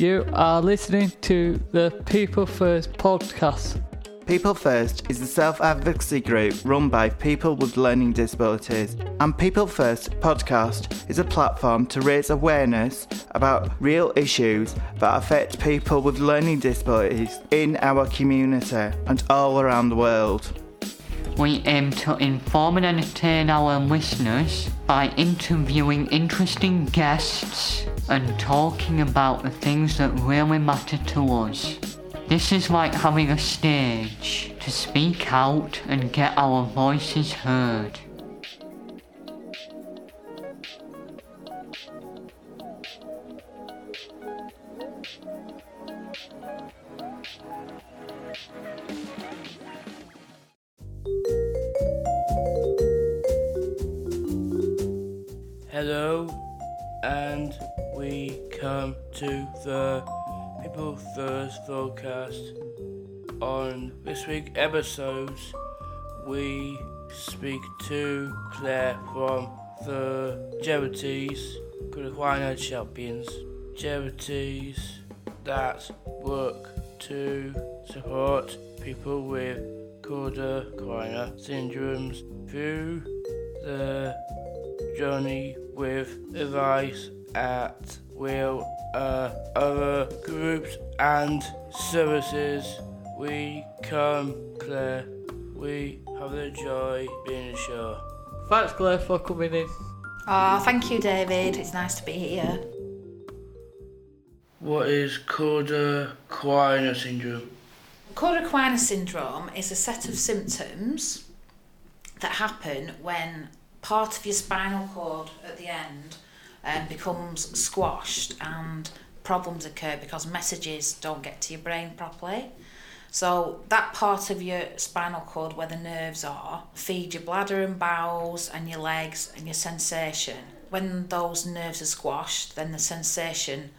You are listening to the People First Podcast. People First is a self-advocacy group run by people with learning disabilities, and People First Podcast is a platform to raise awareness about real issues that affect people with learning disabilities in our community and all around the world. We aim to inform and entertain our listeners by interviewing interesting guests and talking about the things that really matter to us. This is like having a stage to speak out and get our voices heard. Hello, and we come to the People First Podcast. On this week's episodes, we speak to Claire from the charities, Cauda Equina Champions, charities that work to support people with Cauda Equina syndromes through the journey with advice at will. Other groups and services. We come, Claire. We have the joy being sure. Thanks, Claire, for coming in. Oh, thank you, David. It's nice to be here. What is Cauda Equina syndrome? Cauda Equina syndrome is a set of symptoms that happen when part of your spinal cord at the end becomes squashed, and problems occur because messages don't get to your brain properly. So that part of your spinal cord where the nerves are feed your bladder and bowels and your legs and your sensation. When those nerves are squashed, then the sensation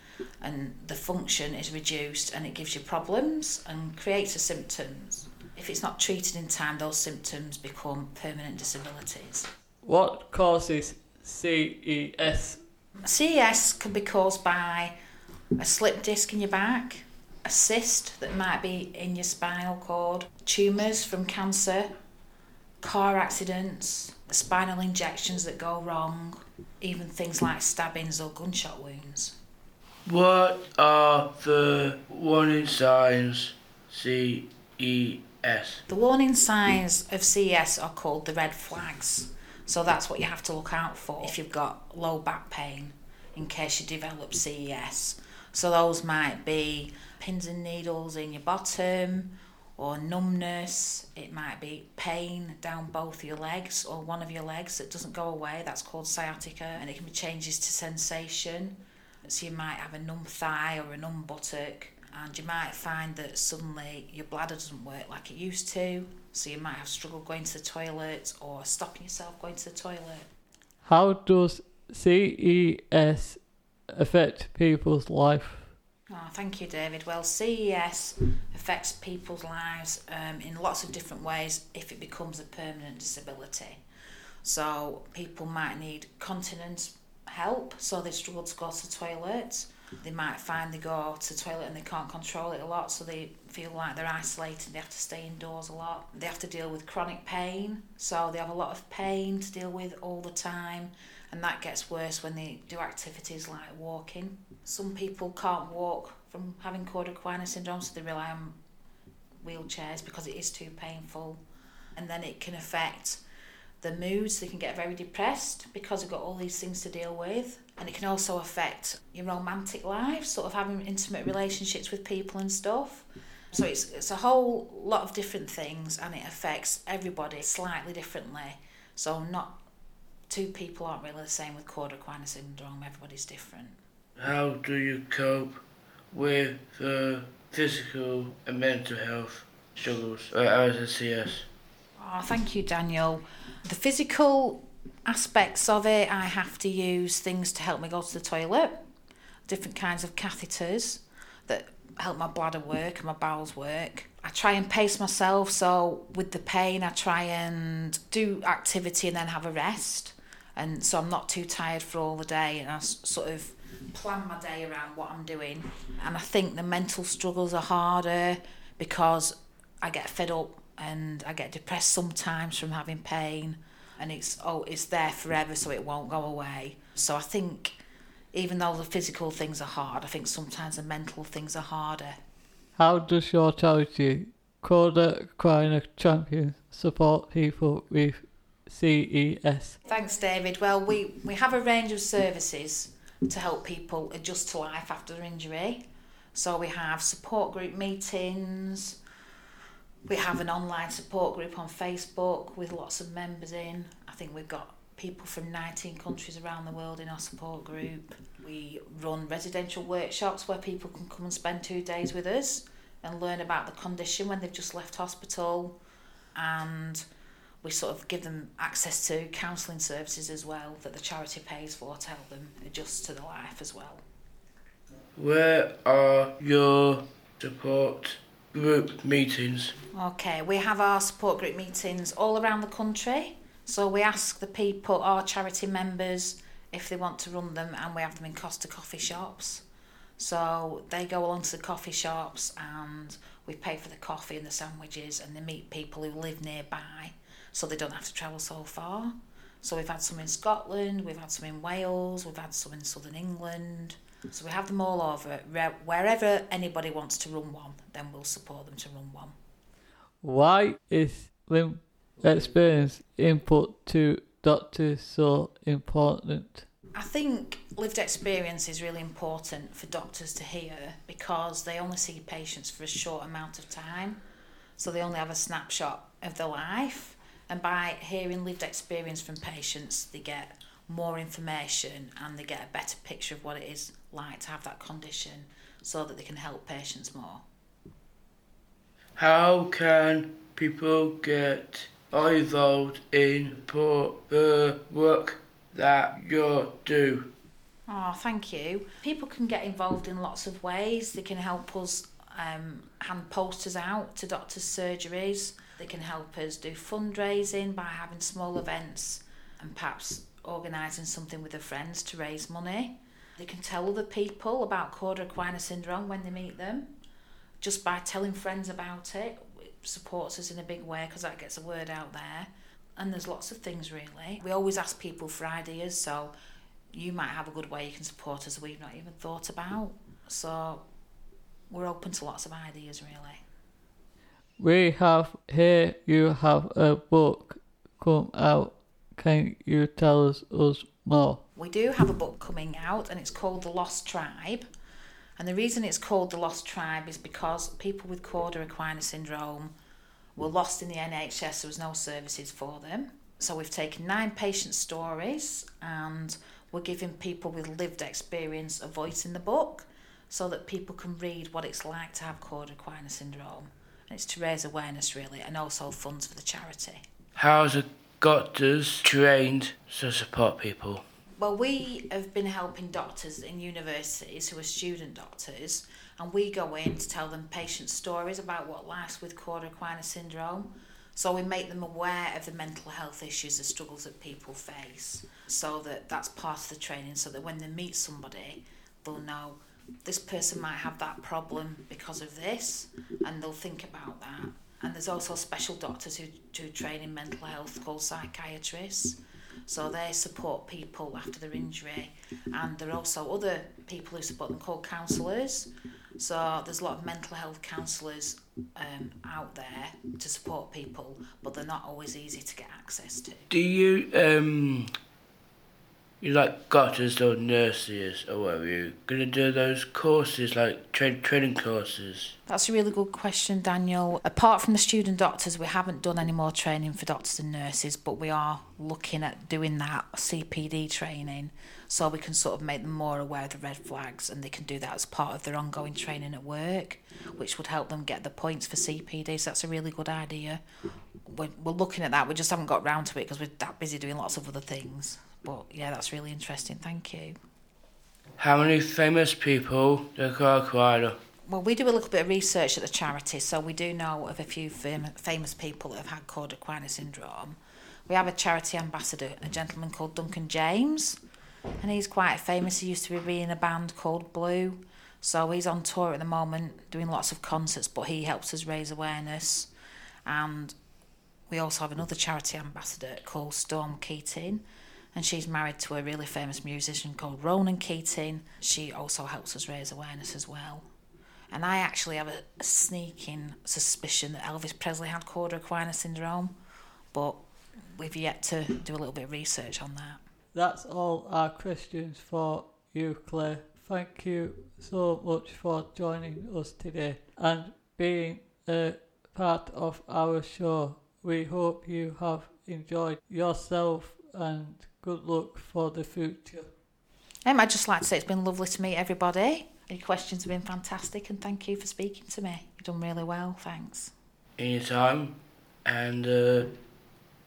and the function is reduced, and it gives you problems and creates the symptoms. If it's not treated in time, those symptoms become permanent disabilities. What causes CES? CES can be caused by a slip disc in your back, a cyst that might be in your spinal cord, tumours from cancer, car accidents, spinal injections that go wrong, even things like stabbings or gunshot wounds. What are the warning signs CES? The warning signs of CES are called the red flags. So that's what you have to look out for if you've got low back pain, in case you develop CES. So those might be pins and needles in your bottom, or numbness. It might be pain down both your legs or one of your legs that doesn't go away. That's called sciatica, and it can be changes to sensation. So you might have a numb thigh or a numb buttock, and you might find that suddenly your bladder doesn't work like it used to. So you might have struggled going to the toilet or stopping yourself going to the toilet. How does CES affect people's life? Oh, thank you, David. Well, CES affects people's lives in lots of different ways if it becomes a permanent disability. So people might need continence help, so they struggle to go to the toilet. They might find they go to the toilet and they can't control it a lot, so they feel like they're isolated, they have to stay indoors a lot. They have to deal with chronic pain, so they have a lot of pain to deal with all the time, and that gets worse when they do activities like walking. Some people can't walk from having Cauda Equina syndrome, so they rely on wheelchairs because it is too painful. And then it can affect their moods. They can get very depressed because they've got all these things to deal with. And it can also affect your romantic life, sort of having intimate relationships with people and stuff. So it's a whole lot of different things, and it affects everybody slightly differently. So not two people aren't really the same with Cauda Equina syndrome. Everybody's different. How do you cope with the physical and mental health struggles as a CS? Oh, thank you, Daniel. The physical aspects of it, I have to use things to help me go to the toilet, different kinds of catheters that help my bladder work and my bowels work. I try and pace myself, so with the pain I try and do activity and then have a rest, and so I'm not too tired for all the day, and I sort of plan my day around what I'm doing. And I think the mental struggles are harder because I get fed up and I get depressed sometimes from having pain. And it's there forever, so it won't go away. So I think even though the physical things are hard, I think sometimes the mental things are harder. How does your charity, Cauda Equina Champions, support people with CES? Thanks, David. Well, we have a range of services to help people adjust to life after their injury. So we have support group meetings. We have an online support group on Facebook with lots of members in. I think we've got people from 19 countries around the world in our support group. We run residential workshops where people can come and spend 2 days with us and learn about the condition when they've just left hospital. And we sort of give them access to counselling services as well that the charity pays for to help them adjust to the life as well. Where are your support group meetings? Okay, we have our support group meetings all around the country. So we ask the people, our charity members, if they want to run them, and we have them in Costa coffee shops. So they go along to the coffee shops and we pay for the coffee and the sandwiches, and they meet people who live nearby so they don't have to travel so far. So we've had some in Scotland, we've had some in Wales, we've had some in southern England. So we have them all over. Wherever anybody wants to run one, then we'll support them to run one. Why is limb experience input to doctors so important? I think lived experience is really important for doctors to hear because they only see patients for a short amount of time. So they only have a snapshot of their life. And by hearing lived experience from patients, they get more information and they get a better picture of what it is like to have that condition so that they can help patients more. How can people get involved in the work that you do? Oh, thank you. People can get involved in lots of ways. They can help us hand posters out to doctors' surgeries. They can help us do fundraising by having small events and perhaps organising something with their friends to raise money. They can tell other people about Cauda Equina syndrome when they meet them. Just by telling friends about it, it supports us in a big way because that gets the word out there. And there's lots of things, really. We always ask people for ideas, so you might have a good way you can support us we've not even thought about. So we're open to lots of ideas, really. We have here, you have a book come out. Can you tell us more? We do have a book coming out and it's called The Lost Tribe. And the reason it's called The Lost Tribe is because people with Cauda Equina syndrome were lost in the NHS. There was no services for them. So we've taken 9 patient stories and we're giving people with lived experience a voice in the book so that people can read what it's like to have Cauda Equina syndrome. And it's to raise awareness, really, and also funds for the charity. How's it doctors trained to support people? Well, we have been helping doctors in universities who are student doctors, and we go in to tell them patient stories about what life's with Cauda Equina syndrome. So we make them aware of the mental health issues, the struggles that people face, so that's part of the training, so that when they meet somebody, they'll know this person might have that problem because of this, and they'll think about that. And there's also special doctors who do train in mental health called psychiatrists. So they support people after their injury. And there are also other people who support them called counsellors. So there's a lot of mental health counsellors out there to support people, but they're not always easy to get access to. Do you like doctors or nurses or whatever, you going to do those courses, like training courses? That's a really good question, Daniel. Apart from the student doctors, we haven't done any more training for doctors and nurses, but we are looking at doing that CPD training so we can sort of make them more aware of the red flags, and they can do that as part of their ongoing training at work, which would help them get the points for CPD, so that's a really good idea. We're looking at that, we just haven't got round to it because we're that busy doing lots of other things. But yeah, that's really interesting, thank you. How many famous people do Cauda Equina? Well, we do a little bit of research at the charity, so we do know of a few famous people that have had Cauda Equina syndrome. We have a charity ambassador, a gentleman called Duncan James, and he's quite famous. He used to be in a band called Blue, so he's on tour at the moment doing lots of concerts, but he helps us raise awareness. And we also have another charity ambassador called Storm Keating, and she's married to a really famous musician called Ronan Keating. She also helps us raise awareness as well. And I actually have a sneaking suspicion that Elvis Presley had Cauda Equina syndrome, but we've yet to do a little bit of research on that. That's all our questions for you, Claire. Thank you so much for joining us today and being a part of our show. We hope you have enjoyed yourself and good luck for the future. I'd just like to say it's been lovely to meet everybody. Your questions have been fantastic, and thank you for speaking to me. You've done really well, thanks. Anytime, and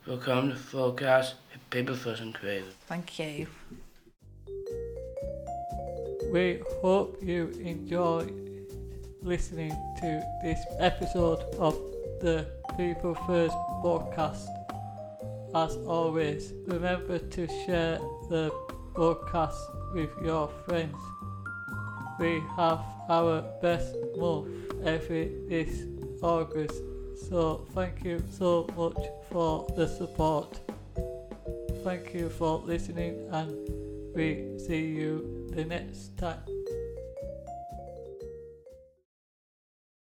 welcome to Forecast, People First and Creative. Thank you. We hope you enjoy listening to this episode of the People First podcast. As always, remember to share the podcast with your friends. We have our best month every this August, so thank you so much for the support. Thank you for listening, and we see you the next time.